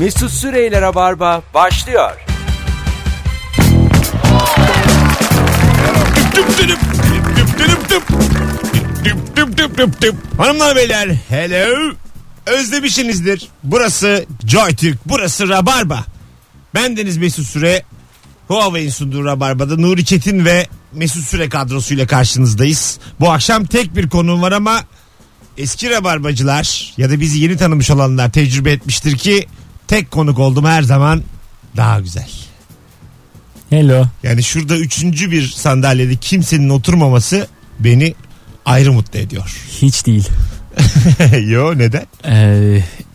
Mesut Süre ile Rabarba başlıyor. Hanımlar beyler, hello. Özlemişsinizdir. Burası Joy Türk, burası Rabarba. Bendeniz Mesut Süre. Huawei'nin sunduğu Rabarba'da Nuri Çetin ve Mesut Süre kadrosuyla karşınızdayız. Bu akşam tek bir konuğum var ama eski Rabarbacılar ya da bizi yeni tanımış olanlar tecrübe etmiştir ki tek konuk oldum her zaman daha güzel. Hello. Yani şurada üçüncü bir sandalyede kimsenin oturmaması beni ayrı mutlu ediyor. Hiç değil. Yo, neden?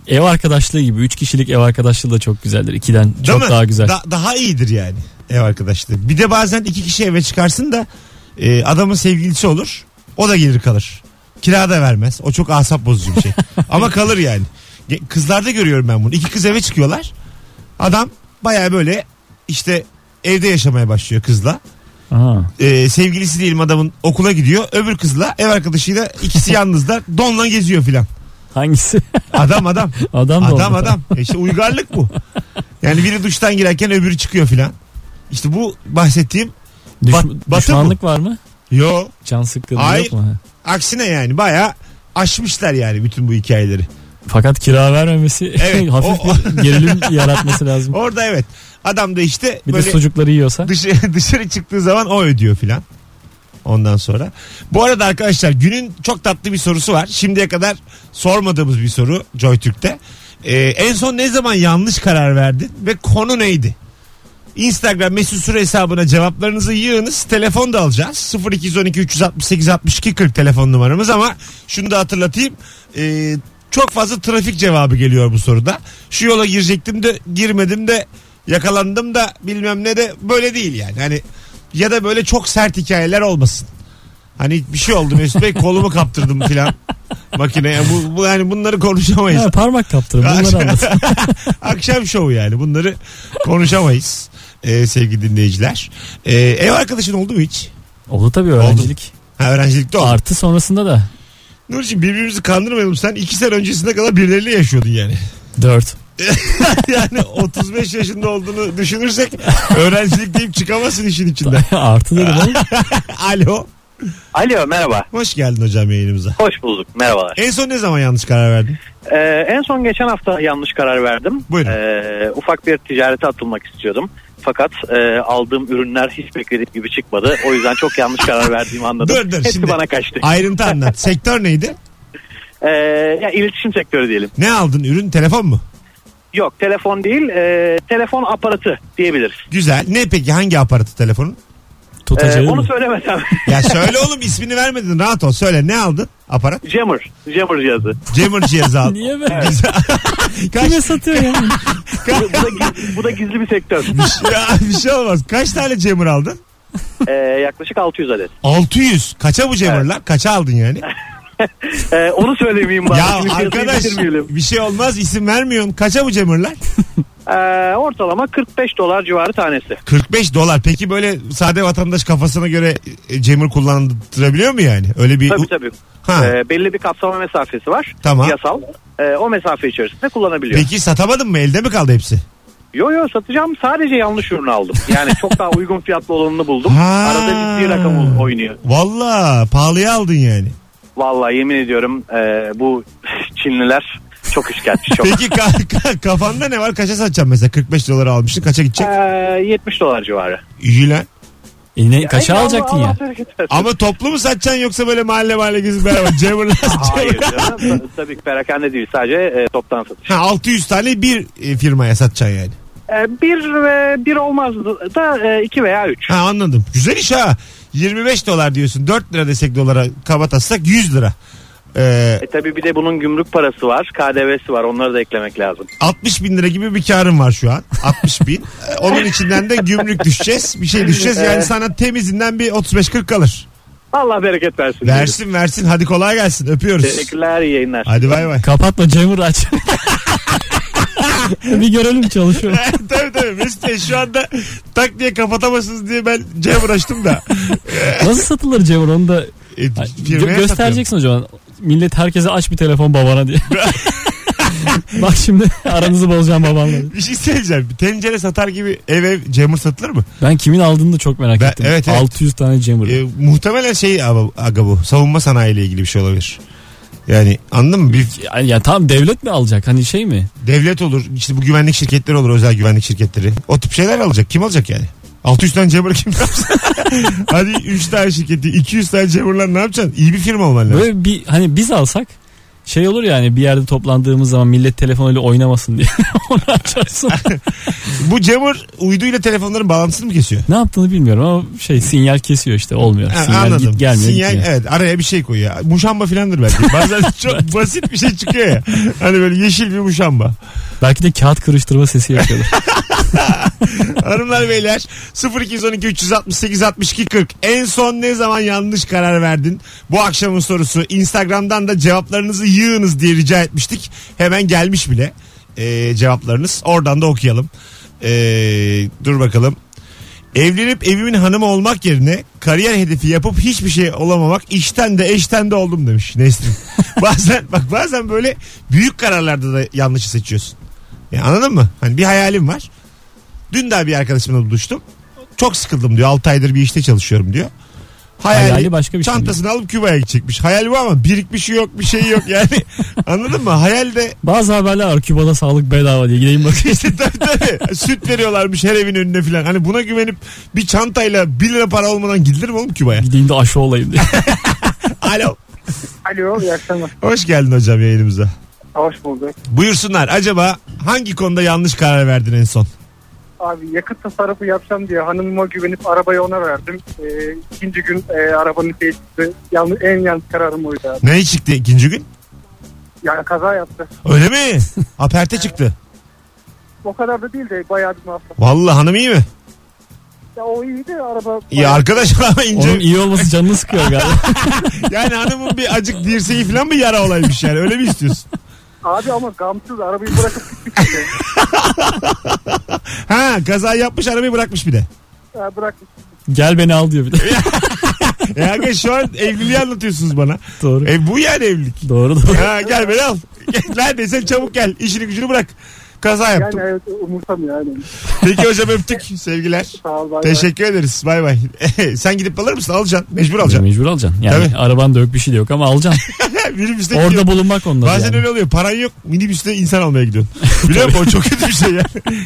Ev arkadaşlığı gibi. 3 kişilik ev arkadaşlığı da çok güzeldir. 2'den çok mi? Daha güzel. Daha iyidir yani ev arkadaşlığı. Bir de bazen 2 kişi eve çıkarsın da adamın sevgilisi olur. O da gelir kalır. Kira da vermez. O çok asap bozucu bir şey. Ama kalır yani. Kızlarda görüyorum ben bunu. 2 kız eve çıkıyorlar. Adam bayağı böyle işte evde yaşamaya başlıyor kızla. Sevgilisi değilim adamın, okula gidiyor. Öbür kızla, ev arkadaşıyla, ikisi yalnızlar. Donla geziyor filan. Hangisi? Adam. İşte uygarlık bu. Yani biri duştan girerken öbürü çıkıyor filan. İşte bu bahsettiğim düşmanlık bu. Var mı? Yok. Can sıkkınlığı yok mu? Aksine yani bayağı aşmışlar yani bütün bu hikayeleri. Fakat kira vermemesi evet, hafif bir gerilim yaratması lazım. Orada evet. Adam da işte bir böyle de sucukları yiyorsa dışarı çıktığı zaman o ödüyor filan. Ondan sonra. Bu arada arkadaşlar günün çok tatlı bir sorusu var. Şimdiye kadar sormadığımız bir soru JoyTürk'te. En son ne zaman yanlış karar verdin ve konu neydi? Instagram Mesut Süre hesabına cevaplarınızı yığınız. Telefon da alacağız. 0212 368 62 40 telefon numaramız ama şunu da hatırlatayım. Çok fazla trafik cevabı geliyor bu soruda. Şu yola girecektim de girmedim de yakalandım da bilmem ne de böyle değil yani. Hani ya da böyle çok sert hikayeler olmasın. Hani bir şey oldu Mesut Bey, kolumu kaptırdım filan makineye. Bu yani bunları konuşamayız. Ya, parmak kaptırdım bunları anlat. Akşam şovu yani bunları konuşamayız sevgili dinleyiciler. Ev arkadaşın oldu mu hiç? Oldu tabii, öğrencilik. Ha, öğrencilikte oldu. Artı sonrasında da. Nurcuğum, birbirimizi kandırmayalım, sen 2 sene öncesine kadar birileriyle yaşıyordun yani. 4. Yani 35 yaşında olduğunu düşünürsek öğrencilik deyip çıkamazsın işin içinden. Artı dedim oğlum. Alo. Alo, merhaba. Hoş geldin hocam yayınımıza. Hoş bulduk, merhabalar. En son ne zaman yanlış karar verdin? En son geçen hafta yanlış karar verdim. Buyurun. Ufak bir ticarete atılmak istiyordum. Fakat aldığım ürünler hiç beklediğim gibi çıkmadı. O yüzden çok yanlış karar verdiğimi anladım. Dur. Hepsi şimdi bana kaçtı. Ayrıntı anlat. Sektör neydi? Ya iletişim sektörü diyelim. Ne aldın? Ürün, telefon mu? Yok, telefon değil. Telefon aparatı diyebiliriz. Güzel. Ne peki? Hangi aparatı telefonun? Onu söylemesem. Ya söyle oğlum, ismini vermedin, rahat ol, söyle ne aldın aparat? Jammer cihazı. Jammer cihazı aldın. Niye be? Evet. Kime satıyor ya? Bu da gizli bir sektör. Bir şey olmaz. Kaç tane Jammer aldın? Yaklaşık 600 adet. 600? Kaça bu Jammer'lar? Evet. Kaça aldın yani? Onu söylemeyeyim bari. Ya arkadaş, bir şey olmaz, isim vermiyorsun. Kaça bu Jammer'lar? Ortalama $45 civarı tanesi. $45. Peki böyle sade vatandaş kafasına göre Jammer kullandırabiliyor mu yani? Öyle bir Tabii. Belli bir kapsama mesafesi var. Tamam. Yasal. O mesafe içerisinde kullanabiliyor. Peki satamadın mı? Elde mi kaldı hepsi? Yo, satacağım. Sadece yanlış ürünü aldım. Yani çok daha uygun fiyatlı olanını buldum. Arada ciddi rakam oynuyor. Valla pahalıya aldın yani. Valla yemin ediyorum bu Çinliler çok işkence. Peki kafanda ne var? Kaça satacağım mesela? $45 almıştın. Kaça gidecek? $70 civarı. İyi lan. Ne, kaça alacaktın ya? Ama toplu mu satacaksın yoksa böyle mahalle gezip beraber Jammer'la satacaksın? Hayır canım. Tabii ki perakende değil. Sadece toptan satış. 600 tane bir firmaya satacaksın yani. Bir olmaz da 2 veya 3. Anladım. Güzel iş ha. $25 diyorsun. 4 lira desek dolara kabatatsak $100. Tabii bir de bunun gümrük parası var, KDV'si var, onları da eklemek lazım. 60 bin lira gibi bir karım var şu an. 60 bin. Onun içinden de gümrük düşeceğiz, bir şey düşeceğiz. Yani sana temizinden bir 35-40 kalır. Allah bereket versin. Versin. Hadi kolay gelsin. Öpüyoruz. Teşekkürler, iyi yayınlar. Hadi bay bay. Kapatma, Jammer aç. Bir görelim çalışıyor. Tabii. Mesut şu anda tak diye kapatamazsınız diye ben Jammer açtım da. Nasıl satılır Jammer, onu da göstereceksin hocam. Millet herkese aç bir telefon babana diye. Bak şimdi aranızı bozacağım babamla. Bir şey söyleyeceğim. Bir tencere satar gibi ev jammer satılır mı? Ben kimin aldığını da çok merak ettim. Evet, evet. 600 tane jammer. Muhtemelen şey aga bu. Savunma sanayiyle ilgili bir şey olabilir. Yani anladın mı? Bir... Ya tamam, devlet mi alacak? Hani şey mi? Devlet olur. İşte bu güvenlik şirketleri olur. Özel güvenlik şirketleri. O tip şeyler alacak. Kim alacak yani? 600 tane jammer kim yapsın? Hadi 3 tane şirketi, 200 tane jammer'lar ne yapacaksın? İyi bir firma olman lazım. Böyle bir hani biz alsak şey olur yani ya, bir yerde toplandığımız zaman millet telefonuyla oynamasın diye onu açarsın. Bu jammer uyduyla telefonların bağlantısını mı kesiyor? Ne yaptığını bilmiyorum ama şey sinyal kesiyor işte, olmuyor. Ha, sinyal anladım. Gelmiyor. Sinyal gitmiyor. Evet, araya bir şey koyuyor. Muşamba filandır belki. Bazen çok basit bir şey çıkıyor ya. Hani böyle yeşil bir muşamba. Belki de kağıt kırıştırma sesi yapıyorlar. Hanımlar beyler 0212 368 62 40, en son ne zaman yanlış karar verdin? Bu akşamın sorusu. Instagram'dan da cevaplarınızı yığınız diye rica etmiştik. Hemen gelmiş bile cevaplarınız. Oradan da okuyalım. Dur bakalım. Evlenip evimin hanımı olmak yerine kariyer hedefi yapıp hiçbir şey olamamak, işten de eşten de oldum demiş Nesrin. bazen böyle büyük kararlarda da yanlışı seçiyorsun. Yani anladın mı? Hani bir hayalim var. Dün daha bir arkadaşımla buluştum. Çok sıkıldım diyor. 6 aydır bir işte çalışıyorum diyor. Hayali başka bir şey. Çantasını alıp Küba'ya gidecekmiş. Hayal bu ama birikmiş yok, bir şey yok yani. Anladın mı? Hayalde bazı haberler var. Küba'da sağlık bedava diye. Gideyim bakayım. İşte tabii. Süt veriyorlarmış her evin önüne filan. Hani buna güvenip bir çantayla 1 lira para olmadan gidilir mi oğlum Küba'ya? Gideyim de aşı olayım diye. Alo. Alo, iyi akşamlar. Hoş geldin hocam yayınımıza. Hoş bulduk. Buyursunlar. Acaba hangi konuda yanlış karar verdin en son? Abi yakıt tasarrufu yapacağım diye hanımıma güvenip arabayı ona verdim. İkinci gün arabanın değişti. En yanlış kararım oydu abi. Ne çıktı ikinci gün? Yani kaza yaptı. Öyle mi? Aperte çıktı. O kadar da değil de bayağı bir masraf. Valla hanım iyi mi? Ya o iyi de araba... Ya arkadaşlar ama ince... Onun iyi olması canını sıkıyor galiba. Yani hanımın bir acık dirseği falan mı yara olaymış yani? Öyle mi istiyorsun? Abi ama gamsız arabayı bırakıp gitmiş. Ha, kaza yapmış, arabayı bırakmış bir de. Ha, bırakmış. Gel beni al diyor bir de. Ya şu an evliliği anlatıyorsunuz bana. Doğru. Bu yani evlilik. Doğru. Ha, gel beni al. Neredeyse çabuk gel. İşini gücünü bırak. Kaza yaptım. Yani evet, umursamıyor yani. Peki hocam, öptük. Sevgiler. Sağ ol, bay teşekkür bay. Ederiz. Bay bay. Sen gidip alır mısın? Alacaksın. Mecbur alacaksın. Yani tabii. Araban da yok, bir şey de yok ama alacaksın. Minibüste orada gidiyor. Bulunmak onlar. Bazen yani. Öyle oluyor. Paran yok. Minibüste insan almaya gidiyorsun. Biliyor musun? O çok kötü bir şey ya.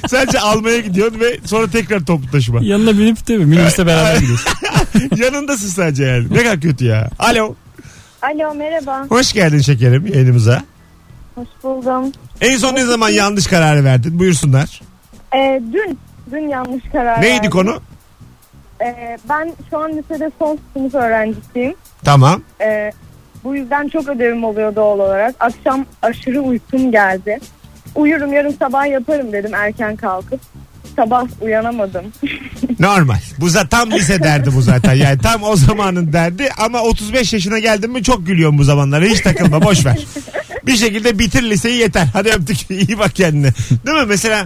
Sadece almaya gidiyorsun ve sonra tekrar toplu taşıma. Yanına binip değil mi? Minibüste beraber gidiyorsun. Yanındasın sadece yani. Ne kadar kötü ya. Alo. Alo, merhaba. Hoş geldin şekerim yayınımıza. Hoş buldum. En son ne zaman yanlış kararı verdin? Buyursunlar. Dün yanlış karar verdim. Neydi konu? Ben şu an lisede son sınıf öğrencisiyim. Tamam. Bu yüzden çok ödevim oluyor doğal olarak. Akşam aşırı uykum geldi. Uyurum, yarın sabah yaparım dedim erken kalkıp. Sabah uyanamadım. Normal. Bu tam lise derdi bu zaten. Yani tam o zamanın derdi ama 35 yaşına geldin mi çok gülüyorum bu zamanlara. Hiç takılma, boş ver. Bir şekilde bitir liseyi, yeter. Hadi öptük. İyi bak kendine. Değil mi? Mesela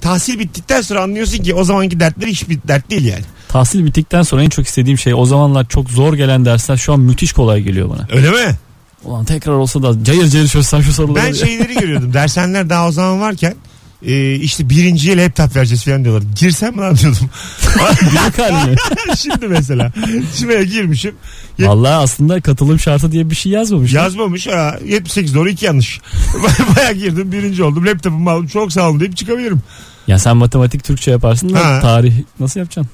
tahsil bittikten sonra anlıyorsun ki o zamanki dertleri hiçbir dert değil yani. Tahsil bittikten sonra en çok istediğim şey, o zamanlar çok zor gelen dersler şu an müthiş kolay geliyor bana. Öyle mi? Ulan tekrar olsa da cayır cayır çözsem şu soruları. Ben şeyleri görüyordum. Dershaneler daha o zaman varken işte birinci yıl hep tat vereceğiz falan diyorlar. Girsem mi lan diyordum. Şimdi mesela. Şimdi girmişim. Vallahi aslında katılım şartı diye bir şey yazmamış. Yazmamış. Ha, 78 doğru 2 yanlış. Baya girdim, birinci oldum. Laptopumu aldım. Çok sağ olun deyip çıkabilirim. Ya sen matematik Türkçe yaparsın da tarih nasıl yapacaksın?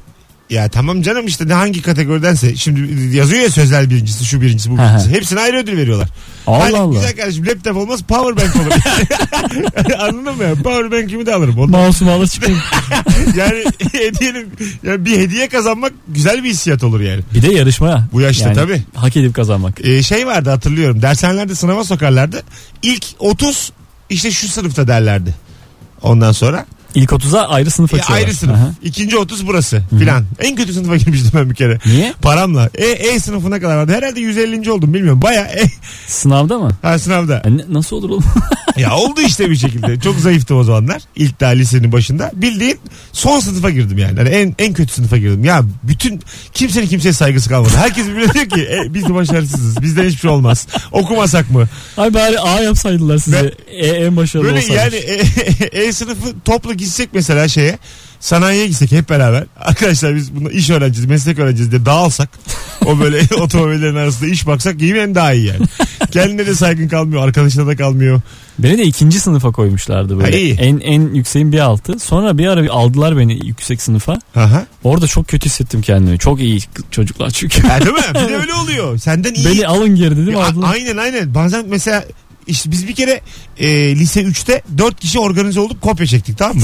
Ya tamam canım, işte de hangi kategoridense. Şimdi yazıyor ya, sözel birincisi, şu birincisi, bu birincisi. Hepsine ayrı ödül veriyorlar. Allah hani, Allah. Güzel kardeşim, laptop olmaz, powerbank olur. Anladın mı ya? Powerbank'imi de alırım. Mouse'umu alır çıkayım. Yani hediyenin, yani bir hediye kazanmak güzel bir hissiyat olur yani. Bir de yarışma. Bu yaşta yani, tabii. Hak edip kazanmak. Şey vardı, hatırlıyorum. Dershanelerde sınava sokarlardı. İlk 30 işte şu sınıfta derlerdi. Ondan sonra. İlk 30'a ayrı sınıf açıyorlar. Ayrı sınıf. Aha. İkinci 30 burası filan. En kötü sınıfa girmiştim ben bir kere. Niye? Paramla. Sınıfına kadar vardı. Herhalde 150. oldum bilmiyorum. Baya Sınavda mı? Ha, sınavda. Nasıl olur oğlum? Ya oldu işte bir şekilde. Çok zayıftım o zamanlar. İlk daha lisenin başında. Bildiğin son sınıfa girdim yani. Yani en kötü sınıfa girdim. Ya bütün kimsenin kimseye saygısı kalmadı. Herkes birbirine diyor ki biz de başarısızız. Bizden hiçbir şey olmaz. Okumasak mı? Abi bari A yapsaydılar size. En başarılı olsaymış. Böyle yani sınıfı topla gitsek mesela şeye, sanayiye gitsek hep beraber. Arkadaşlar biz bunu iş öğrenciyiz, meslek öğrenciyiz diye dağılsak, o böyle otomobillerin arasında iş baksak yemin daha iyi yani. Kendine de saygın kalmıyor, arkadaşına da kalmıyor. Beni de ikinci sınıfa koymuşlardı böyle. Ha, en yükseğin bir altı. Sonra bir ara aldılar beni yüksek sınıfa. Aha. Orada çok kötü hissettim kendimi. Çok iyi çocuklar çünkü. Ha, değil mi? Bir de öyle oluyor. Senden iyi. Beni alın geri dedim. Aynen. Bazen mesela İşte biz bir kere lise 3'te 4 kişi organize olduk, kopya çektik, tamam mı?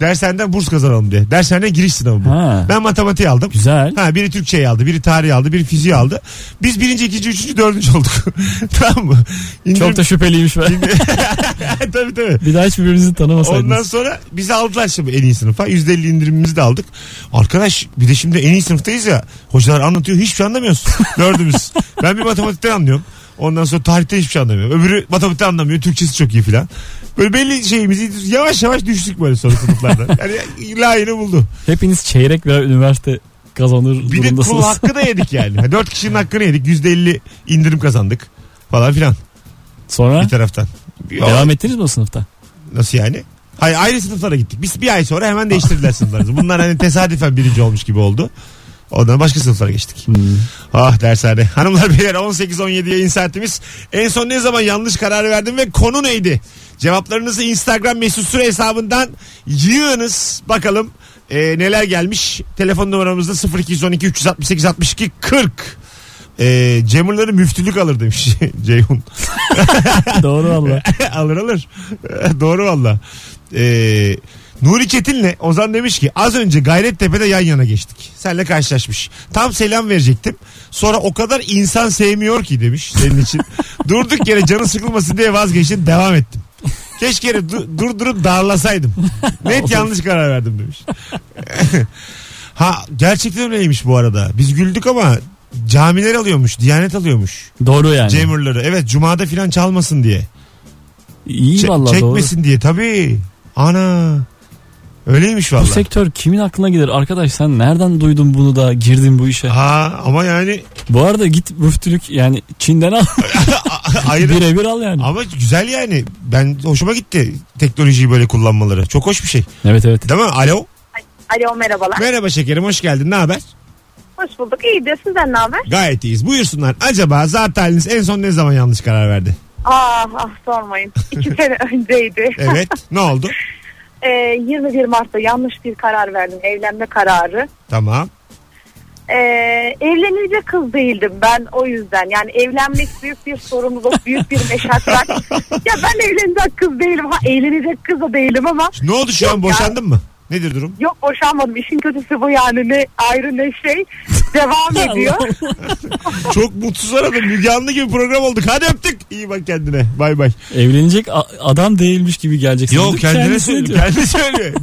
Dershaneden burs kazanalım diye. Dershaneye giriş sınavı bu. Ha. Ben matematiği aldım. Güzel. Ha, biri Türkçeyi aldı, biri tarihi aldı, biri fiziği aldı. Biz 1. 2. 3. 4. olduk. Tamam mı? Çok da şüpheliymiş ben. Tabii. Bir daha hiç birbirimizi tanımasaydınız. Ondan sonra bizi aldılar şimdi en iyi sınıfa. %50 indirimimizi de aldık. Arkadaş bir de şimdi en iyi sınıftayız ya. Hocalar anlatıyor, hiçbir şey anlamıyorsun. Dördümüz. Ben bir matematikten anlıyorum. Ondan sonra tarihte hiçbir şey anlamıyor. Öbürü matematikte anlamıyor. Türkçesi çok iyi filan. Böyle belli şeyimizi yavaş yavaş düştük böyle son sınıflarda. Yani layığını buldu. Hepiniz çeyrek birer üniversite kazanır bir durumdasınız. Bir de kul hakkı da yedik yani. 4 kişinin hakkını yedik. %50 indirim kazandık falan filan. Sonra? Bir taraftan. Devam ettiniz mi o sınıfta? Nasıl yani? Hayır, ayrı sınıflara gittik. Biz bir ay sonra hemen değiştirdiler sınıflarımızı. Bunlar hani tesadüfen birinci olmuş gibi oldu. Ondan başka sınıflara geçtik. Ah dershane. Hanımlar beyler 18-17 yayın saatimiz. En son ne zaman yanlış karar verdim ve konu neydi? Cevaplarınızı Instagram Mesut Süre hesabından yığınız. Bakalım neler gelmiş. Telefon numaramızda 0212 368 62 40. Jammer'ları müftülük alır demiş Ceyhun. Doğru valla. Alır. Doğru valla. Nuri Çetin'le Ozan demiş ki az önce Gayrettepe'de yan yana geçtik. Seninle karşılaşmış. Tam selam verecektim. Sonra o kadar insan sevmiyor ki demiş senin için. Durduk yere canı sıkılmasın diye vazgeçtim, devam ettim. Keşke durdurup darlasaydım. Net yanlış karar verdim demiş. Ha, gerçekten öyleymiş bu arada. Biz güldük ama camiler alıyormuş, Diyanet alıyormuş. Doğru yani. Jammer'ları. Evet, cumada filan çalmasın diye. İyi vallahi çekmesin doğru diye tabii. Ana. Öyleymiş valla. Bu sektör kimin aklına gelir arkadaş, sen nereden duydun bunu da girdin bu işe? Ha ama yani. Bu arada git müftülük yani Çin'den al. Birebir al yani. Ama güzel yani, ben hoşuma gitti teknolojiyi böyle kullanmaları. Çok hoş bir şey. Evet. Değil mi? Alo. Alo, merhabalar. Merhaba şekerim, hoş geldin, ne haber? Hoş bulduk, iyidir, sizden ne haber? Gayet iyiyiz, buyursunlar. Acaba zat haliniz en son ne zaman yanlış karar verdi? Ah sormayın. 2 sene önceydi. Evet, ne oldu? 21 Mart'ta yanlış bir karar verdim. Evlenme kararı. Tamam. Evlenilecek kız değildim ben, o yüzden. Yani evlenmek büyük bir sorumuz, büyük bir meşakkat. Ya ben evlenecek kız değilim. Ha, evlenecek kız da değilim ama. Ne oldu şu an, boşandın mı? Nedir durum? Yok, boşanmadım. İşin kötüsü bu yani. Ne ayrı ne şey. Devam ediyor. Çok mutsuz aradım. Müge Anlı gibi program olduk. Hadi öptük. İyi bak kendine. Bay bay. Evlenecek adam değilmiş gibi geleceksin. Yok, kendine söylüyor. Kendine söylüyor.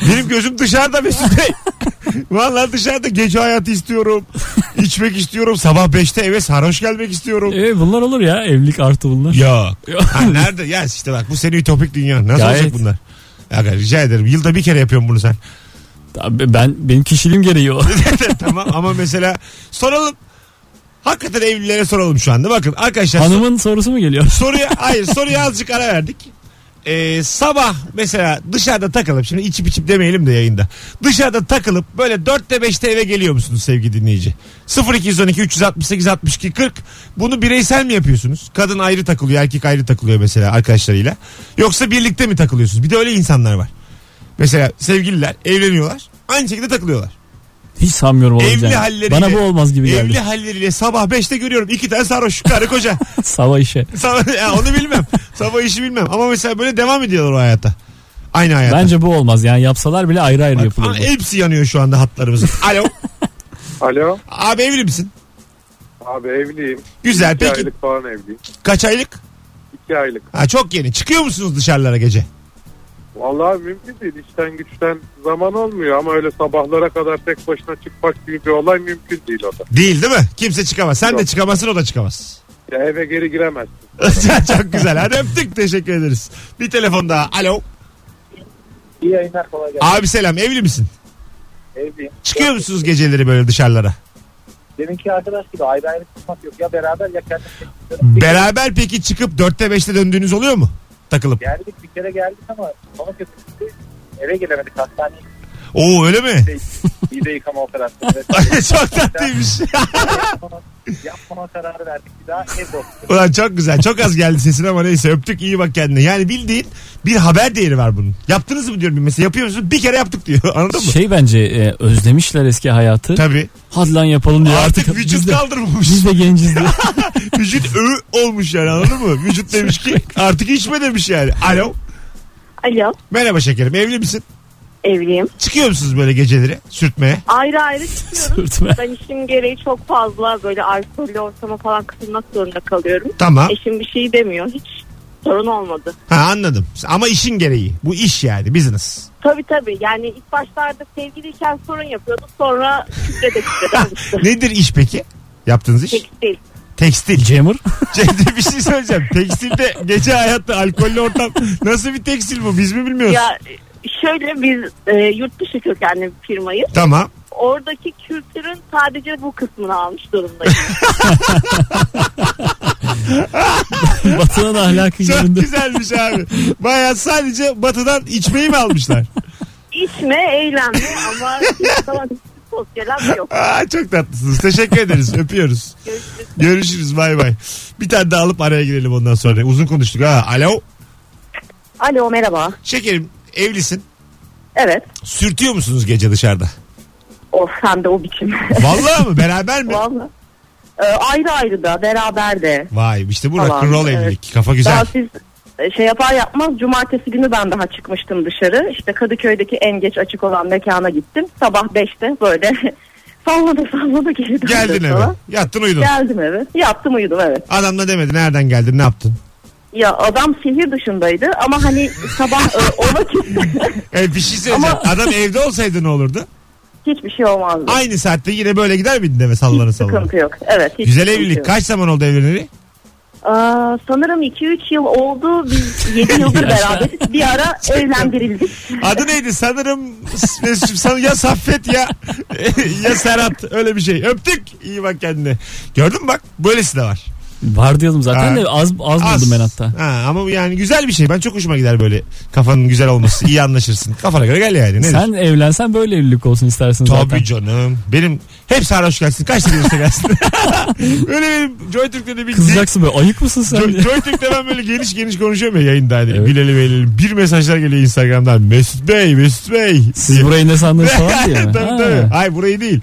Benim gözüm dışarıda Mesut Bey. Vallahi dışarıda gece hayatı istiyorum. İçmek istiyorum. Sabah 5'te eve sarhoş gelmek istiyorum. Bunlar olur ya. Evlilik artı bunlar. Yok. Nerede? Ya işte bak, bu senin ütopik dünya. Nasıl olacak bunlar? Ya rica ederim. Yılda bir kere yapıyorum bunu sen. Benim kişiliğim gereği o. Tamam ama mesela soralım. Hakikaten evlilere soralım şu anda. Bakın arkadaşlar. Hanımın sorusu mu geliyor? Soruya azıcık ara verdik. Sabah mesela dışarıda takılıp, şimdi içip demeyelim de yayında. Dışarıda takılıp böyle 4'te 5'te eve geliyor musunuz sevgili dinleyici? 0212 368 62 40. Bunu bireysel mi yapıyorsunuz? Kadın ayrı takılıyor, erkek ayrı takılıyor mesela arkadaşlarıyla. Yoksa birlikte mi takılıyorsunuz? Bir de öyle insanlar var. Mesela sevgililer evleniyorlar, aynı şekilde takılıyorlar. Hiç sanmıyorum olacağını. Evli halleriyle, bana bu olmaz gibi geldi. Evli halleriyle sabah 5'te görüyorum 2 tane sarhoş karı koca. Sabah işe. Onu bilmem. Sabah işi bilmem. Ama mesela böyle devam ediyorlar o hayata. Aynı hayata. Bence bu olmaz. Yani yapsalar bile ayrı ayrı yapılır. Hepsi yanıyor şu anda hatlarımızın. Alo. Alo. Abi evli misin? Abi evliyim. Güzel. İki peki. Aylık falan evliyim. Kaç aylık? 2 aylık. Ha, çok yeni. Çıkıyor musunuz dışarılara gece? Vallahi mümkün değil. İşten güçten zaman olmuyor ama öyle sabahlara kadar tek başına çıkmak gibi bir olay mümkün değil o da. Değil mi? Kimse çıkamaz. Sen de çıkamazsın, o da çıkamaz. Ya eve geri giremezsin. Çok güzel. Hadi öptük. Teşekkür ederiz. Bir telefon daha. Alo. İyi yayınlar, kolay gelsin. Abi selam. Evli misin? Evliyim. Çıkıyor musunuz geceleri böyle dışarılara? Deminki arkadaş gibi ayrı ayrı çıkmak yok. Ya beraber ya kendim. Beraber peki çıkıp 4'te 5'te döndüğünüz oluyor mu? Takılıp. Geldik bir kere geldik ama sonra kötü eve gelemedik, hastaneye. Oo öyle mi? Mide yıkama operasyonu. Çok tatlıymış. Yapmama kararı verdik bir daha. Ulan çok güzel. Çok az geldi sesin ama neyse, öptük, iyi bak kendine. Yani bildiğin bir haber değeri var bunun. Yaptınız mı diyorum mesela, yapıyor musunuz? Bir kere yaptık diyor. Anladın mı? Şey bence özlemişler eski hayatı. Tabii. Hadi lan yapalım diyor. Artık vücut kaldırmamış. Biz de genciz diyor. Vücut öğü olmuş yani, anladın mı? Vücut demiş ki artık içme demiş yani. Alo. Alo. Merhaba şekerim, evli misin? Evliyim. Çıkıyor musunuz böyle geceleri sürtmeye? Ayrı ayrı çıkıyoruz. Sürtme. Ben işim gereği çok fazla böyle alkollü ortama falan kısılmak zorunda kalıyorum. Tamam. Eşim bir şey demiyor, hiç sorun olmadı. Ha anladım. Ama işin gereği. Bu iş yani, business. Tabii tabii. Yani ilk başlarda sevgiliyken sorun yapıyorduk. Sonra kükrede. Nedir iş peki? Yaptığınız iş? Tekstil. Tekstil. Jammer. Bir şey söyleyeceğim. Tekstilde gece hayatta alkollü ortam nasıl bir tekstil bu? Biz mi bilmiyoruz? Ya şöyle biz yurt dışı kökenli bir firmayız. Tamam. Oradaki kültürün sadece bu kısmını almış durumdayız. Batı'nın ahlakı çok yerinde. Çok güzelmiş abi. Baya sadece Batı'dan içmeyi mi almışlar? İçme, eğlenme ama sosyal yok. Aa, çok tatlısınız. Teşekkür ederiz. Öpüyoruz. Görüşürüz. Görüşürüz. Bay bay. Bir tane daha alıp araya girelim ondan sonra. Uzun konuştuk ha. Alo. Alo merhaba. Şekerim. Evlisin. Evet. Sürtüyor musunuz gece dışarıda? Of hem de o biçim. Vallahi mı? Beraber mi? Vallahi. Ayrı ayrı da beraber de. Vay işte bu rock and roll evlilik. Evet. Kafa güzel. Daha siz şey yapar yapmaz cumartesi günü ben daha çıkmıştım dışarı. İşte Kadıköy'deki en geç açık olan mekana gittim. Sabah 5'te böyle sallana geri döndüm. Geldin eve. Yattın uyudun. Geldim eve. Yattım uyudum evet. Adamla demedin nereden geldin, ne yaptın? Ya adam şehir dışındaydı ama hani sabah ona bir şey söyleyeceğim. Ama adam evde olsaydı ne olurdu? Hiçbir şey olmazdı. Aynı saatte yine böyle gider miydin eve sallana sallana? Hiç sıkıntı yok. Evet. Hiç güzel evlilik. Yok. Kaç zaman oldu evleneli? Sanırım 2-3 yıl oldu. Biz 7 yıldır beraberiz. Bir ara evlendirildik. Adı neydi? Sanırım ya Saffet ya Serhat. Öyle bir şey. Öptük. İyi bak kendine. Gördün mü bak? Böylesi de var. Var diyordum zaten de az buldum ben hatta. Ha, ama yani güzel bir şey. Ben çok hoşuma gider böyle kafanın güzel olması. İyi anlaşırsın. Kafana göre gel yani. Nedir? Sen evlensen böyle evlilik olsun istersin tabii zaten. Tabii canım. Benim hep sarhoş gelsin. Kaç tane gelsin. Öyle benim Joy Türk'te de bir... Kızacaksın böyle. Ayık mısın sen? Joy Türk'te ben böyle geniş geniş konuşuyorum ya yayında. Hani. Evet. Bileli beleli. Bir mesajlar geliyor Instagram'dan. Mesut Bey. Siz burayı ne sandınız falan diye mi? Tabii. Hayır burayı değil.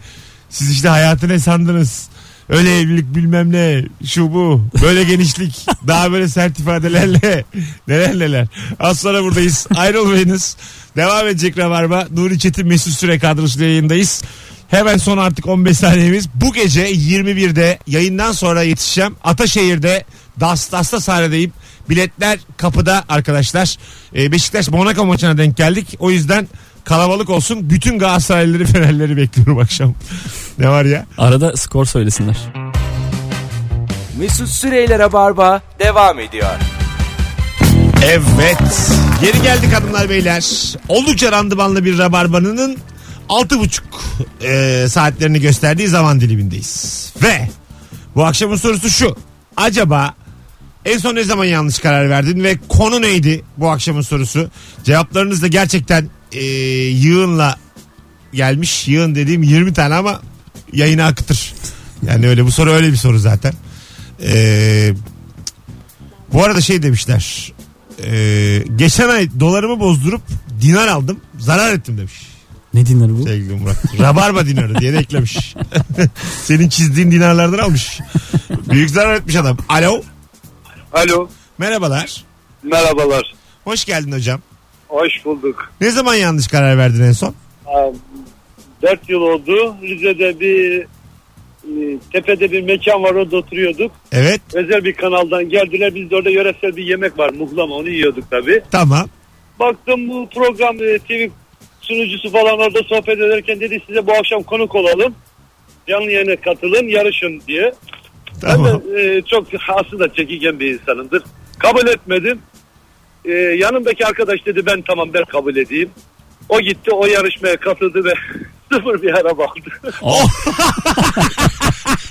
Siz işte hayatı ne sandınız? Öyle evlilik bilmem ne şu bu böyle genişlik daha böyle sert ifadelerle neler az sonra buradayız, ayrılmayınız, devam edecek Rabarba. Nuri Çetin Mesut Süre kadrosuyla yayındayız. Hemen son artık 15 saniyemiz. Bu gece 21'de yayından sonra yetişeceğim Ataşehir'de Dastas'ta sahnedeyim. Biletler kapıda arkadaşlar. Beşiktaş Monaco maçına denk geldik, o yüzden kalabalık olsun. Bütün Galatasaraylıları, Fenerlileri bekliyorum akşam. Ne var ya? Arada skor söylesinler. Mesut Süre'yle Rabarba devam ediyor. Evet. Geri geldik hanımlar beyler. Oldukça randımanlı bir Rabarba'nın 6.30 saatlerini gösterdiği zaman dilimindeyiz. Ve bu akşamın sorusu şu. Acaba... En son ne zaman yanlış karar verdin ve konu neydi bu akşamın sorusu? Cevaplarınız da gerçekten yığınla gelmiş. Yığın dediğim 20 tane ama yayını akıtır. Yani öyle bu soru öyle bir soru zaten. Bu arada şey demişler. Geçen ay dolarımı bozdurup dinar aldım. Zarar ettim demiş. Ne dinarı bu? Sevgili Murat. Rabarba dinarı diye de eklemiş. Senin çizdiğin dinarlardan almış. Büyük zarar etmiş adam. Alo. Alo. Merhabalar. Merhabalar. Hoş geldin hocam. Hoş bulduk. Ne zaman yanlış karar verdin en son? 4 yıl oldu. Rize'de bir tepede bir mekan var, orada oturuyorduk. Evet. Özel bir kanaldan geldiler. Biz de orada yöresel bir yemek var. Muhlama, onu yiyorduk tabii. Tamam. Baktım bu program TV sunucusu falan orada sohbet ederken dedi size bu akşam konuk olalım. Canlı yayına katılın, yarışın diye. Tamam. Ben de çok aslında çekingen bir insanımdır. Kabul etmedim. Yanımdaki arkadaş dedi ben tamam ben kabul edeyim. O gitti, o yarışmaya katıldı ve sıfır bir araba aldı. Oh.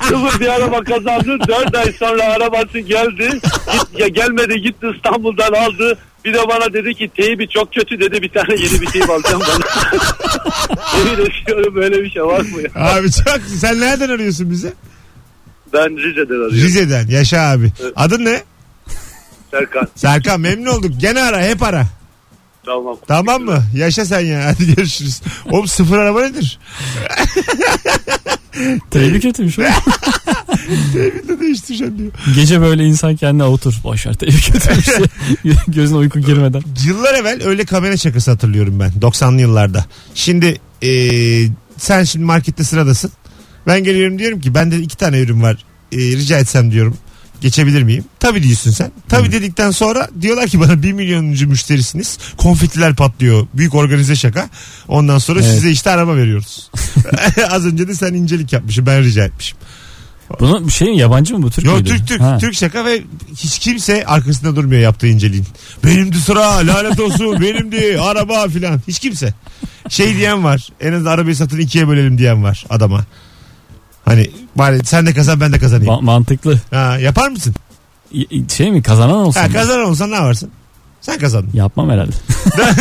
Sıfır bir araba kazandı. 4 ay sonra arabası geldi. Gelmedi, gitti İstanbul'dan aldı. Bir de bana dedi ki teybi çok kötü dedi, bir tane yeni bir teybi alacağım bana. Emin ediyorum böyle bir şey var mı ya? Abi çok, sen nereden arıyorsun bizi? Ben Rize'den arıyorum. Rize'den, yaşa abi. Evet. Adın ne? Serkan. Serkan, memnun olduk. Gene ara, hep ara. Tamam. Tamam mı? Yaşa sen ya. Hadi görüşürüz. Oğlum sıfır araba nedir? Teybi kötüymüş oğlum. Teybi de değiştireceğim diyor. Gece böyle insan kendine otur. Boşver teybi kötüymüş. Gözüne uyku girmeden. Yıllar evvel öyle kamera şakası hatırlıyorum ben. 90'lı yıllarda. Şimdi sen şimdi markette sıradasın. Ben geliyorum diyorum ki bende 2 tane ürün var. Rica etsem diyorum. Geçebilir miyim? Tabii diyorsun sen. Tabii dedikten sonra diyorlar ki bana 1 milyonuncu müşterisiniz. Konfetiler patlıyor. Büyük organize şaka. Ondan sonra evet, size işte araba veriyoruz. Az önce de sen incelik yapmışsın. Ben rica etmişim. Bunun bir şey yabancı mı bu? Türk müydü? Yok Türk. Ha. Türk şaka ve hiç kimse arkasında durmuyor yaptığı inceliğin. Benimdi sıra. Lanet olsun. Benimdi. Araba filan. Hiç kimse. Şey diyen var. En az arabayı satın 2'ye bölelim diyen var adama. Hani bari sen de kazan ben de kazanayım. Mantıklı. Ha, yapar mısın? Şey mi, kazanan olsan? Ha, kazanan olsan ne yaparsın? Sen kazandın. Yapmam herhalde.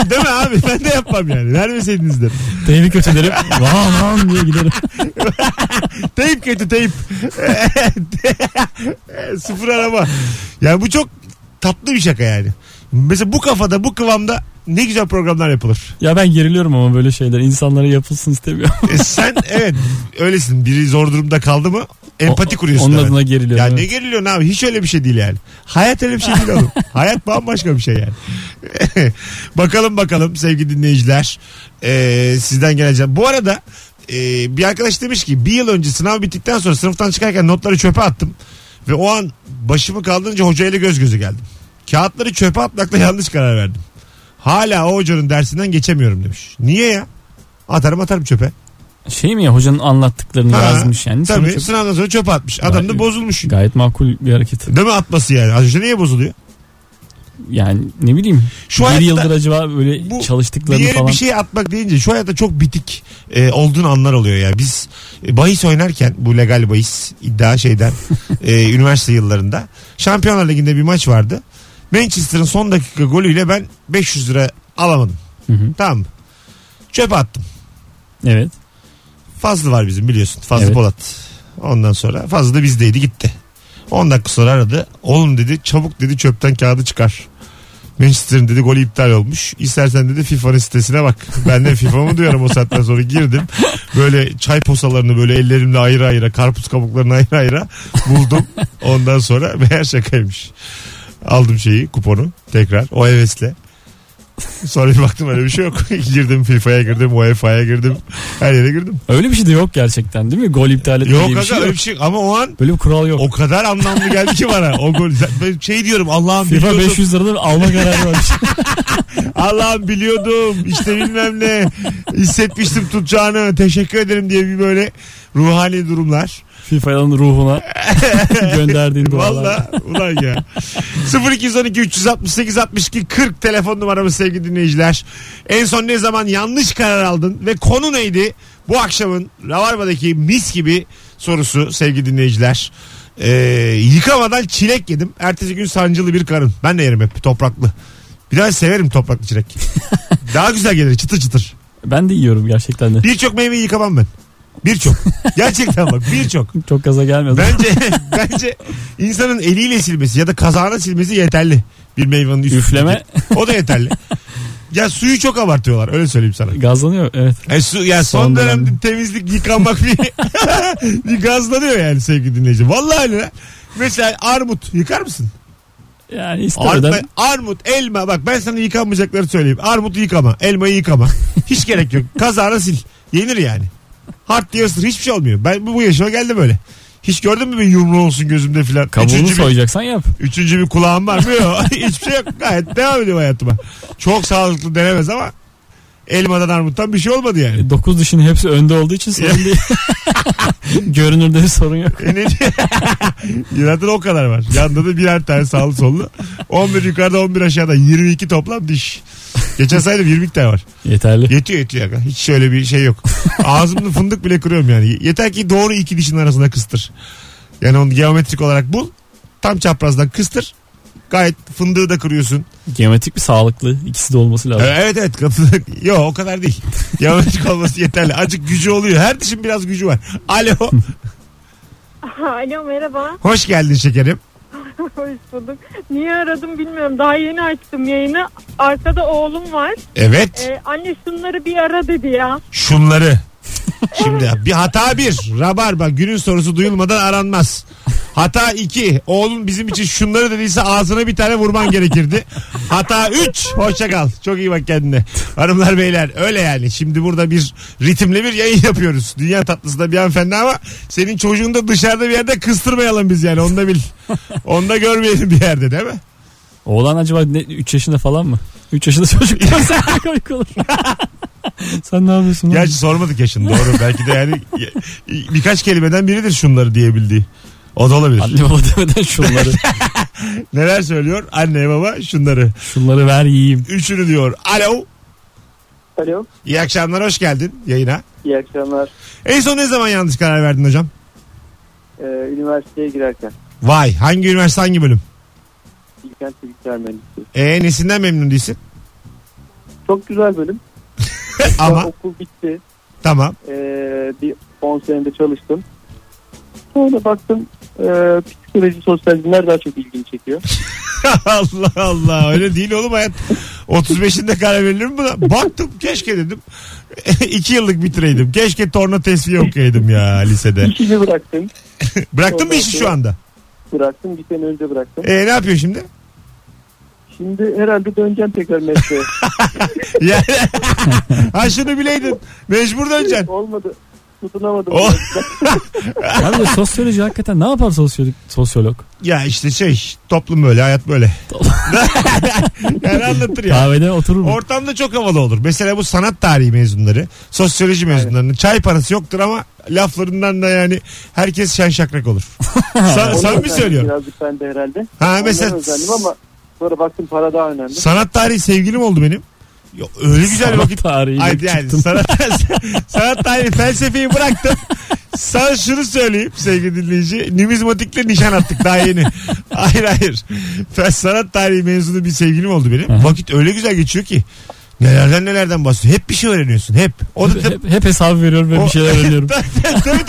Değil mi abi? Ben de yapmam yani. Vermeseydiniz de. Teybi kötü derim. Lan diye giderim. Teyip kötü teyip. Sıfır araba. Yani bu çok tatlı bir şaka yani. Mesela bu kafada, bu kıvamda ne güzel programlar yapılır. Ya ben geriliyorum ama böyle şeyler. İnsanlara yapılsın istemiyorum. Sen evet öylesin. Biri zor durumda kaldı mı empati kuruyorsun. Onun adına geriliyorum. Ya evet. Ne geriliyorsun abi? Hiç öyle bir şey değil yani. Hayat öyle bir şey değil oğlum. Hayat bambaşka bir şey yani. Bakalım sevgili dinleyiciler. Sizden geleceğim. Bu arada bir arkadaş demiş ki bir yıl önce sınav bittikten sonra sınıftan çıkarken notları çöpe attım. Ve o an başımı kaldırınca hocayla göz göze geldim. Kağıtları çöpe atmakla yanlış karar verdim. Hala o hocanın dersinden geçemiyorum demiş. Niye ya? Atarım çöpe. Şey mi ya, hocanın anlattıklarını yazmış yani. Tabii sonra sınavdan sonra çöpe atmış. Adam da bozulmuş. Gayet makul bir hareket. Değil mi atması yani? Az önce niye bozuluyor? Yani ne bileyim. Şu bir yıldır acaba böyle çalıştıklarını falan. Bir şey atmak deyince şu hayatta çok bitik olduğun anlar oluyor ya. Biz bahis oynarken bu legal bahis iddia şeyden üniversite yıllarında Şampiyonlar Ligi'nde bir maç vardı. Manchester'ın son dakika golüyle ben 500 lira alamadım. Hı. Tamam mı? Çöpe attım. Evet. Fazlı var bizim biliyorsun. Fazlı evet. Polat. Ondan sonra Fazlı da bizdeydi, gitti. 10 dakika sonra aradı. Oğlum dedi çabuk dedi çöpten kağıdı çıkar. Manchester'ın dedi golü iptal olmuş. İstersen dedi FIFA'nın sitesine bak. Ben de FIFA'mı duyarım o saatten sonra girdim. Böyle çay posalarını böyle ellerimle ayrı ayrı, karpuz kabuklarını ayrı ayrı buldum. Ondan sonra meğer şakaymış. Aldım kuponu tekrar o hevesle. Sonra bir baktım öyle bir şey yok. Girdim FIFA'ya girdim, UEFA'ya girdim. Her yere girdim. Öyle bir şey de yok gerçekten değil mi? Gol iptal etme diye bir şey yok. Öyle bir şey ama o an böyle bir kural yok. O kadar anlamlı geldi ki bana. O gol ben diyorum Allah'ım FIFA biliyordum. 500 liradan alma kararı var. Allah'ım biliyordum. İşte bilmem ne. Hissetmiştim tutacağını. Teşekkür ederim diye bir böyle ruhani durumlar. FIFA'nın ruhuna gönderdiğin dualar. Valla ulan ya. 0212 368 62 40 telefon numaramız sevgili dinleyiciler. En son ne zaman yanlış karar aldın ve konu neydi? Bu akşamın Rabarba'daki mis gibi sorusu sevgili dinleyiciler. Yıkamadan çilek yedim. Ertesi gün sancılı bir karın. Ben de yerim hep topraklı. Bir daha severim topraklı çilek. Daha güzel gelir çıtır çıtır. Ben de yiyorum gerçekten de. Birçok meyveyi yıkamam ben. Birçok. Gerçekten bak birçok. Çok kaza gelmez. Bence insanın eliyle silmesi ya da kazağına silmesi yeterli. Bir meyvenin üstüne. Üfleme. O da yeterli. Ya suyu çok abartıyorlar öyle söyleyeyim sana. Gazlanıyor evet. Ya son dönemde temizlik yıkanmak bir gazlanıyor yani sevgili dinleyici. Vallahi öyle. Mesela armut yıkar mısın? Yani istemeden. Armut, elma bak ben sana yıkanmayacakları söyleyeyim. Armutu yıkama, elmayı yıkama. Hiç gerek yok. Kazağına sil. Yenir yani. Hard diyorsun hiçbir şey olmuyor. Ben bu yaşıma geldim böyle. Hiç gördün mü bir yumru olsun gözümde filan? Kabuğunu soyacaksan yap. Üçüncü bir kulağım var mı? Yok. Hiçbir şey yok. Gayet devam ediyorum hayatıma. Çok sağlıklı denemez ama elmadan armuttan bir şey olmadı yani. 9 dişin hepsi önde olduğu için sorun değil. Görünürde bir sorun yok. Zaten o kadar var. Yanında da birer tane sağlı sollu. 11 yukarıda 11 aşağıda 22 toplam diş. Geçen saydım 20 tane var. Yeterli. Yetiyor. Hiç şöyle bir şey yok. Ağzımda fındık bile kırıyorum yani. Yeter ki doğru iki dişin arasına kıstır. Yani onu geometrik olarak bul. Tam çaprazdan kıstır. Gayet fındığı da kırıyorsun. Geometrik bir sağlıklı. İkisi de olması lazım. Evet. Yok o kadar değil. Geometrik olması yeterli. Azıcık gücü oluyor. Her dişin biraz gücü var. Alo. Alo merhaba. Hoş geldin şekerim. Hoş bulduk. Niye aradım bilmiyorum. Daha yeni açtım yayını. Arkada oğlum var. Evet. Anne şunları bir ara dedi ya. Şunları. Şimdi bir hata bir. Rabarba günün sorusu duyulmadan aranmaz. Hata 2. Oğlum bizim için şunları dediyse ağzına bir tane vurman gerekirdi. Hata 3. Hoşçakal. Çok iyi bak kendine. Hanımlar beyler öyle yani. Şimdi burada bir ritimli bir yayın yapıyoruz. Dünya tatlısı da bir hanımefendi ama senin çocuğunu da dışarıda bir yerde kıstırmayalım biz yani. Onu da bil. Onu da görmeyelim bir yerde değil mi? Oğlan acaba 3 yaşında falan mı? 3 yaşında çocuk görsen komik olur. Sen ne yapıyorsun? Gerçi sormadık yaşını doğru. Belki de yani birkaç kelimeden biridir şunları diyebildiği. O da olabilir. Anne baba demeden şunları. Neler söylüyor? Anne baba şunları. Şunları ver yiyeyim. Üçünü diyor. Alo. Alo. İyi akşamlar, hoş geldin yayına. İyi akşamlar. En son ne zaman yanlış karar verdin hocam? Üniversiteye girerken. Vay, hangi üniversite, hangi bölüm? İlkent Bilgisayar Mühendisliği. Nesinden memnun değilsin? Çok güzel bölüm. Ama okul bitti. Tamam. Bir 10 senede çalıştım. Sonra baktım psikoloji, sosyal bilimler daha çok ilgimi çekiyor. Allah Allah, öyle değil oğlum hayat. 35'inde karar verilir mi buna? Baktım keşke dedim. 2 yıllık bitireydim. Keşke torna tesviye okuyaydım ya lisede. İşimi bıraktım. Bıraktın mı işi şu anda? Bıraktım, bir sene önce bıraktım. Ne yapıyor şimdi? Şimdi herhalde döneceğim tekrar mesleğe. Ha şunu bileydin. Mecbur döneceksin. Olmadı. Tutunamadım. Abi sosyoloji hakikaten ne yapar sosyolog? Ya işte toplum böyle, hayat böyle. Yani anlatır ya. Kahvede oturur mu? Ortamda çok havalı olur. Mesela bu sanat tarihi mezunları, sosyoloji mezunlarının çay parası yoktur ama laflarından da yani herkes şen şakrak olur. Sen mi söylüyorsun? Birazcık ben de herhalde. Ha mesela. Ama sonra baktım para daha önemli. Sanat tarihi sevgilim oldu benim. Yo, öyle güzel sanat vakit. Haydi yani sanat tarihi felsefeyi bıraktım. Sana şunu söyleyeyim sevgili dinleyici. Numizmatikle nişan attık daha yeni. Hayır. Sanat tarihi mezunu bir sevgilim oldu benim. Aha. Vakit öyle güzel geçiyor ki. Nelerden bahsediyor. Hep bir şey öğreniyorsun. Hep. O da hep hesap veriyorum ve bir şeyler öğreniyorum. Tabii.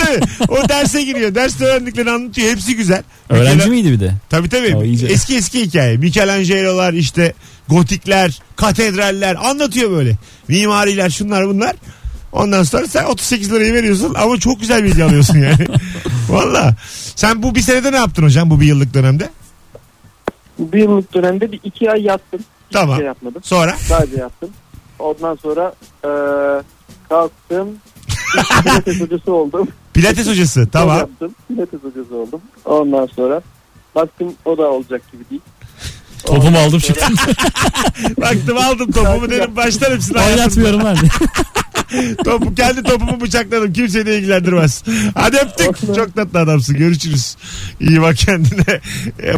O derse giriyor. Derste öğrendiklerini anlatıyor. Hepsi güzel. Öğrenci miydi bir de? Tabii. Eski hikaye. Michelangelo'lar işte, gotikler, katedraller anlatıyor böyle. Mimariler, şunlar bunlar. Ondan sonra sen 38 lirayı veriyorsun ama çok güzel bilgi alıyorsun yani. Valla. Sen bu bir senede ne yaptın hocam bu bir yıllık dönemde? Bu bir yıllık dönemde bir 2 ay yattım. Tamam. Şey yapmadım. Sonra? Sadece yattım. Ondan sonra kalktım. Pilates hocası oldum. Pilates hocası, tamam. Yaptım. Pilates hocası oldum. Ondan sonra baktım o da olacak gibi değil. Topumu aldım şimdi. Baktım aldım topumu dedim başlarım size. Oynatmıyorum ben. Kendi topumu bıçakladım. Kimseyi de ilgilendirmez. Hadi öptük. Çok tatlı adamsın. Görüşürüz. İyi bak kendine.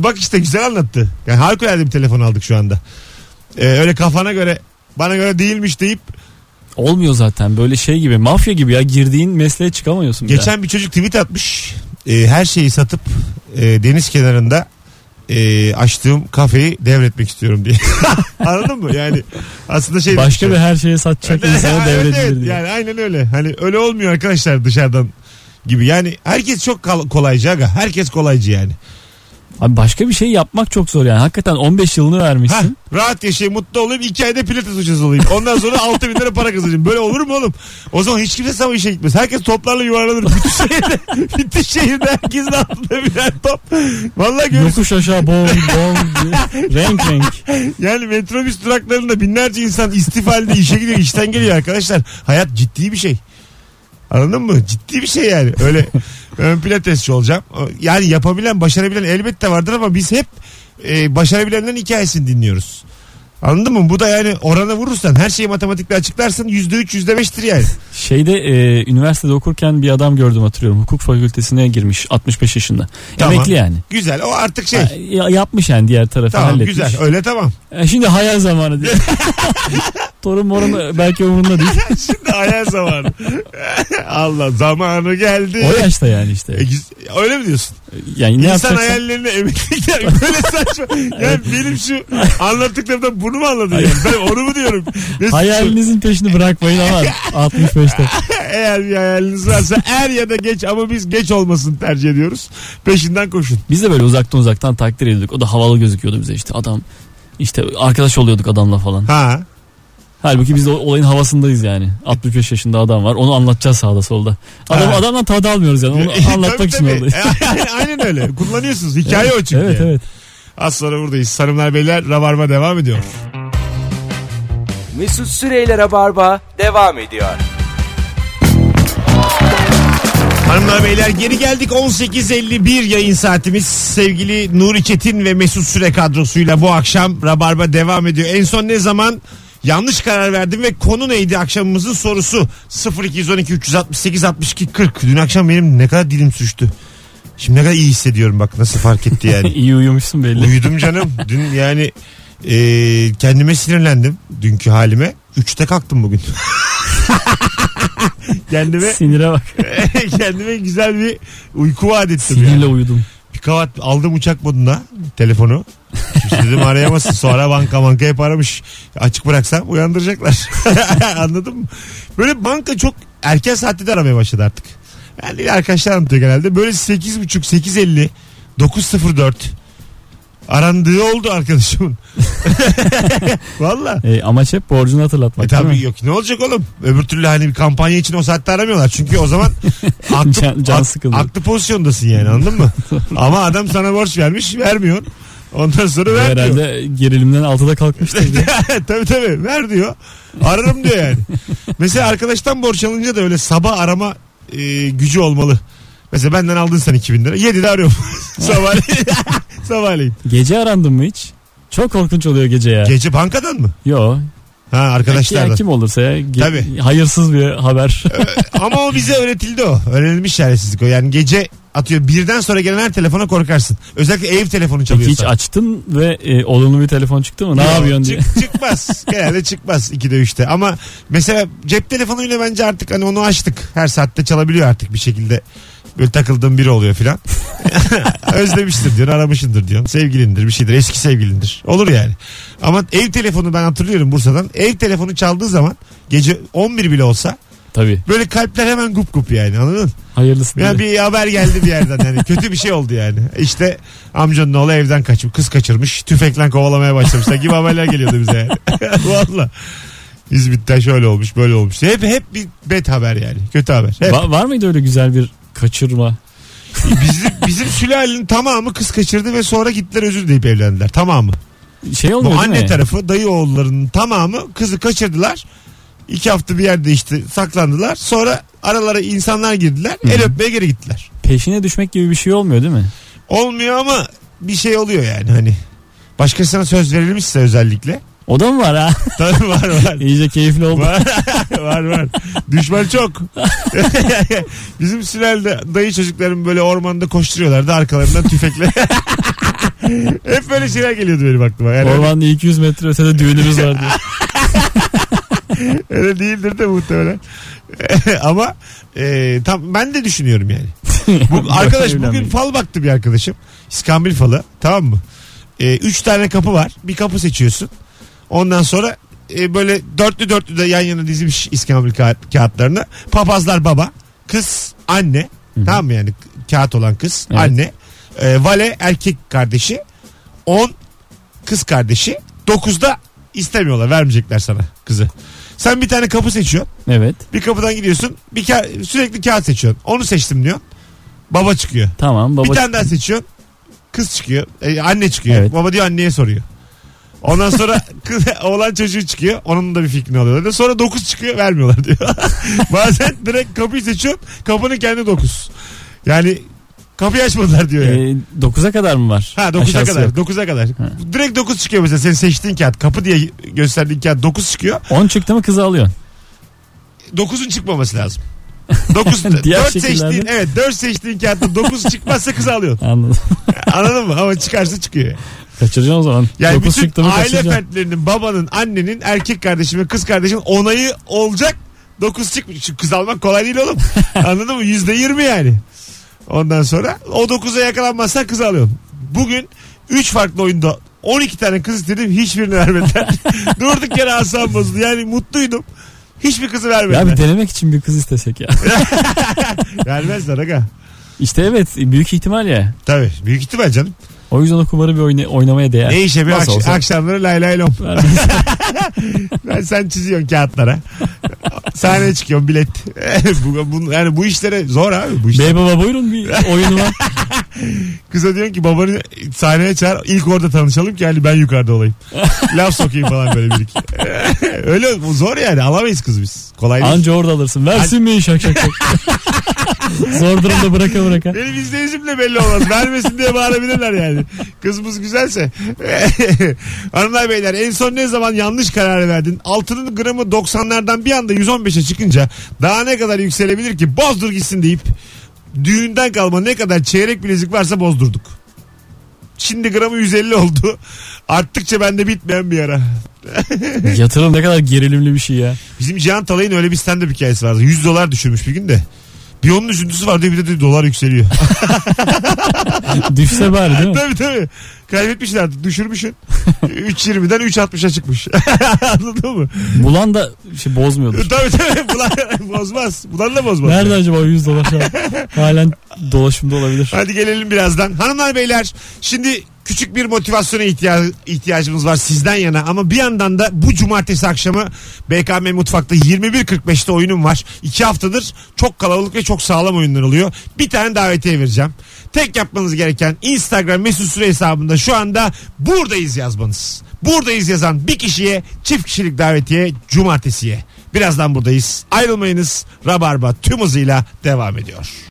Bak işte güzel anlattı. Yani harikulade bir telefon aldık şu anda. Öyle kafana göre bana göre değilmiş deyip. Olmuyor zaten böyle gibi. Mafya gibi ya. Girdiğin mesleğe çıkamıyorsun. Geçen bir çocuk tweet atmış. Her şeyi satıp deniz kenarında açtığım kafeyi devretmek istiyorum diye. Anladın mı? Yani aslında başka bir her şeye satacak insana devredilir diye. Yani aynen öyle. Hani öyle olmuyor arkadaşlar dışarıdan gibi. Yani herkes çok kolaycı aga. Herkes kolaycı yani. Abi başka bir şey yapmak çok zor yani. Hakikaten 15 yılını vermişsin. Rahat yaşayayım, mutlu olayım, 2 ayda pilates hocası olayım. Ondan sonra 6.000 lira para kazanayım. Böyle olur mu oğlum? O zaman hiç kimse sana işe gitmez. Herkes toplarla yuvarlanır. Bütün şehirde herkesin altında birer top. Vallahi görürsün. Yokuş aşağı bol renk. Yani metrobüs duraklarında binlerce insan istifalde işe gidiyor, işten geliyor arkadaşlar. Hayat ciddi bir şey. Anladın mı? Ciddi bir şey yani. Öyle ön pilatesçi olacağım. Yani yapabilen, başarabilen elbette vardır ama biz hep başarabilenlerin hikayesini dinliyoruz. Anladın mı? Bu da yani orana vurursan, her şeyi matematikle açıklarsın %3, %5'tir yani. Üniversitede okurken bir adam gördüm, hatırlıyorum. Hukuk fakültesine girmiş 65 yaşında. Tamam. Emekli yani. Güzel. O artık şey. Yapmış yani, diğer tarafı tamam, halletmiş. Tamam, güzel. Öyle tamam. Şimdi hayal zamanı diyor. Torun morun belki umurunda değil. Şimdi hayal zamanı. Allah, zamanı geldi. O yaşta yani işte. Öyle mi diyorsun? Yani ne İnsan hayallerine emeklilikler böyle saçma. Yani benim şu anlattıklarımdan bunu mu anladın yani? Ben onu mu diyorum? Hayalinizin peşini bırakmayın ama 65'te. Eğer bir hayaliniz varsa er ya da geç, ama biz geç olmasını tercih ediyoruz. Peşinden koşun. Biz de böyle uzaktan takdir ediyorduk. O da havalı gözüküyordu bize işte. Adam işte, arkadaş oluyorduk adamla falan. Ha. Halbuki biz de olayın havasındayız yani. 65 yaşında adam var. Onu anlatacağız sağda solda. Adamdan tadı almıyoruz yani. Onu anlatmak için oradayız. Aynen öyle. Kullanıyorsunuz. Hikaye evet, o çünkü. Evet yani. Evet. Az sonra buradayız. Hanımlar beyler, Rabarba devam ediyor. Mesut Süre ile Rabarba devam ediyor. Hanımlar beyler, geri geldik. 18.51 yayın saatimiz. Sevgili Nuri Çetin ve Mesut Süre kadrosuyla bu akşam Rabarba devam ediyor. En son ne zaman yanlış karar verdim ve konu neydi akşamımızın sorusu. 0212 368 62 40. Dün akşam benim ne kadar dilim sürçtü. Şimdi ne kadar iyi hissediyorum, bak nasıl fark etti yani. İyi uyumuşsun belli. Uyudum canım. Dün yani kendime sinirlendim dünkü halime. 3'te kalktım bugün. Kendime sinire bak. Kendime güzel bir uyku vaat ettim. Sinirle yani uyudum. Kavat aldım uçak moduna telefonu. Şimdi dedim arayamazsın. Sonra banka hep aramış. Açık bıraksam uyandıracaklar. Anladın mı? Böyle banka çok erken saatte de aramaya başladı artık. Yani arkadaşlar anlatıyor genelde. Böyle 8.30, 8.50, 9.04 arandığı oldu arkadaşımın. Valla. Amaç hep borcunu hatırlatmak. Tabii yok, ne olacak oğlum? Öbür türlü hani bir kampanya için o saatte aramıyorlar. Çünkü o zaman aklı pozisyondasın yani, anladın mı? Ama adam sana borç vermiş, vermiyor. Ondan sonra ver herhalde diyor. Herhalde gerilimden 6'da kalkmıştır. Tabii ver diyor. Ararım diyor yani. Mesela arkadaştan borç alınca da öyle sabah arama gücü olmalı. Mesela benden aldın sen 2000 lira. 7'de arıyorum. Sabahleyin. Gece arandın mı hiç? Çok korkunç oluyor gece ya. Gece bankadan mı? Yok. Ha, arkadaşlardan. Ya, kim olursa ya. Tabii. Hayırsız bir haber. Ama o bize öğretildi o. Öğrenilmiş çaresizlik o. Yani gece atıyor. Birden sonra gelen her telefona korkarsın. Özellikle ev telefonu çalıyorsa. Peki hiç açtın ve olumlu bir telefon çıktı mı? Ne yapıyorsun diye. Çıkmaz. Genelde çıkmaz 2'de 3'te. Ama mesela cep telefonuyla bence artık hani onu açtık. Her saatte çalabiliyor artık bir şekilde. Böyle takıldığım biri oluyor filan. Özlemiştir diyor, aramışındır diyor. Sevgilindir, bir şeydir, eski sevgilindir. Olur yani. Ama ev telefonu, ben hatırlıyorum Bursa'dan. Ev telefonu çaldığı zaman gece 11 bile olsa. Tabii. Böyle kalpler hemen gup gup yani, anladın? Hayırlısı. Ya yani bir haber geldi bir yerden yani. Kötü bir şey oldu yani. İşte amcanın oğlu evden kaçmış, kız kaçırmış, tüfekle kovalamaya başlamışlar gibi haberler geliyordu bize yani. Valla. İzmit'te şöyle olmuş, böyle olmuş. Hep bir bet haber yani. Kötü haber. Var mıydı öyle güzel bir kaçırma? Bizim sülalenin tamamı kız kaçırdı ve sonra gittiler özür deyip evlendiler. Tamamı. Şey olmuyor, bu anne mi tarafı, dayı oğullarının tamamı kızı kaçırdılar. 2 hafta bir yerde işte saklandılar. Sonra aralara insanlar girdiler. Hı-hı. El öpmeye geri gittiler. Peşine düşmek gibi bir şey olmuyor değil mi? Olmuyor ama bir şey oluyor yani hani. Başkasına söz verilmişse özellikle. O da mı var ha? Tabii var. İyice keyifli oldu. Var. Düşman çok. Bizim Sinel'de dayı çocuklarım böyle ormanda koşturuyorlardı, arkalarından tüfekle. Hep böyle şeyler geliyordu benim aklıma. Yani ormanda 200 metre ötede düğünümüz vardı. Öyle değildir de muhtemelen. Ama tam ben de düşünüyorum yani. Arkadaş bugün fal baktı bir arkadaşım. İskambil falı, tamam mı? 3 tane kapı var. Bir kapı seçiyorsun. Ondan sonra böyle dörtlü de yan yana dizilmiş iskambil kağıtlarını. Papazlar baba, kız anne. Hı-hı. Tamam mı yani? Kağıt olan kız, evet. Anne. Vale erkek kardeşi. 10 kız kardeşi. 9'da istemiyorlar, vermeyecekler sana kızı. Sen bir tane kapı seçiyorsun. Evet. Bir kapıdan gidiyorsun. Sürekli kağıt seçiyorsun. Onu seçtim diyorsun. Baba çıkıyor. Tamam, baba. Bir tane daha seçiyorsun. Kız çıkıyor. Anne çıkıyor. Evet. Baba diyor, anneye soruyor. Ondan sonra kız, oğlan çocuğu çıkıyor. Onun da bir fikrini alıyorlar. Sonra 9 çıkıyor, vermiyorlar diyor. Bazen direkt kapıyı seçiyorum. Kapının kendi 9. Yani kapıyı açmadılar diyor yani. 9'a kadar mı var? Ha 9'a kadar. 9'a kadar. Ha. Direkt 9 çıkıyor mesela. Senin seçtiğin kağıt, kapı diye gösterdiğin kağıt 9 çıkıyor. 10 çıktı mı kızı alıyorsun. 9'un çıkmaması lazım. 9 4 seçtiğin, evet 4 seçtiğin kağıtta 9 çıkmazsa kızı alıyorsun. Anladım. Anladın mı? Ama çıkarsa çıkıyor. Kaçıracaksın o zaman. Yani bütün aile fertlerinin, babanın, annenin, erkek kardeşimin, kız kardeşimin onayı olacak. 9 çıkmış. Çünkü kız almak kolay değil oğlum. Anladın mı? %20 yani. Ondan sonra o 9'a yakalanmazsa kız alıyorsun. Bugün 3 farklı oyunda 12 tane kız istedim, hiçbirini vermediler. Durduk yere asam bozuldu. Yani mutluydum. Hiçbir kızı vermediler. Ya bir denemek için bir kız istesek ya. Vermezler aga. İşte evet, büyük ihtimal ya. Tabii büyük ihtimal canım. O yüzden o kumarı bir oynamaya değer. Ne işe bir akşamları lay lay lom. Ben sen çiziyorsun kağıtlara. Sahneye çıkıyorsun, bilet. Yani bu işlere zor abi. Bu işlere. Bey baba buyurun bir oyunu var. Kıza diyorsun ki babanı sahneye çağır. İlk orada tanışalım ki yani ben yukarıda olayım. Laf sokayım falan böyle bir iki. Öyle zor yani, alamayız kız biz. Kolay değil. Anca orada alırsın. Versin mi şak şak şak. Zor durumda bıraka. Benim izleyicimle belli olmaz. Vermesin diye bağırabilirler yani. Kızımız güzelse. Hanımlar beyler, en son ne zaman yanlış karar verdin? Altının gramı 90'lardan bir anda 115'e çıkınca daha ne kadar yükselebilir ki? Bozdur gitsin deyip düğünden kalma ne kadar çeyrek bilezik varsa bozdurduk. Şimdi gramı 150 oldu. Arttıkça bende bitmeyen bir yara. Yatırım ne kadar gerilimli bir şey ya. Bizim Cihan Talay'ın öyle bir stand-up hikayesi vardı. $100 düşürmüş bir gün de. Bir onun üzüntüsü var diye bir de dolar yükseliyor. Düşse bari değil mi? Tabii. Kaybetmişsin artık, düşürmüşsün. 3.20'den 3.60'a çıkmış. Anladın mı? Bulan da şey bozmuyordur. Tabii. Bulan bozmaz. Bulan da bozmaz. Nerede acaba $100 şu an? Halen dolaşımda olabilir. Hadi gelelim birazdan. Hanımlar beyler, şimdi küçük bir motivasyona ihtiyacımız var sizden yana. Ama bir yandan da bu cumartesi akşamı BKM Mutfak'ta 21.45'te oyunum var. 2 haftadır çok kalabalık ve çok sağlam oyunlar oluyor. Bir tane davetiye vereceğim. Tek yapmanız gereken Instagram Mesut Süre hesabında şu anda buradayız yazmanız. Buradayız yazan bir kişiye çift kişilik davetiye cumartesiye. Birazdan buradayız. Ayrılmayınız. Rabarba tüm hızıyla devam ediyor.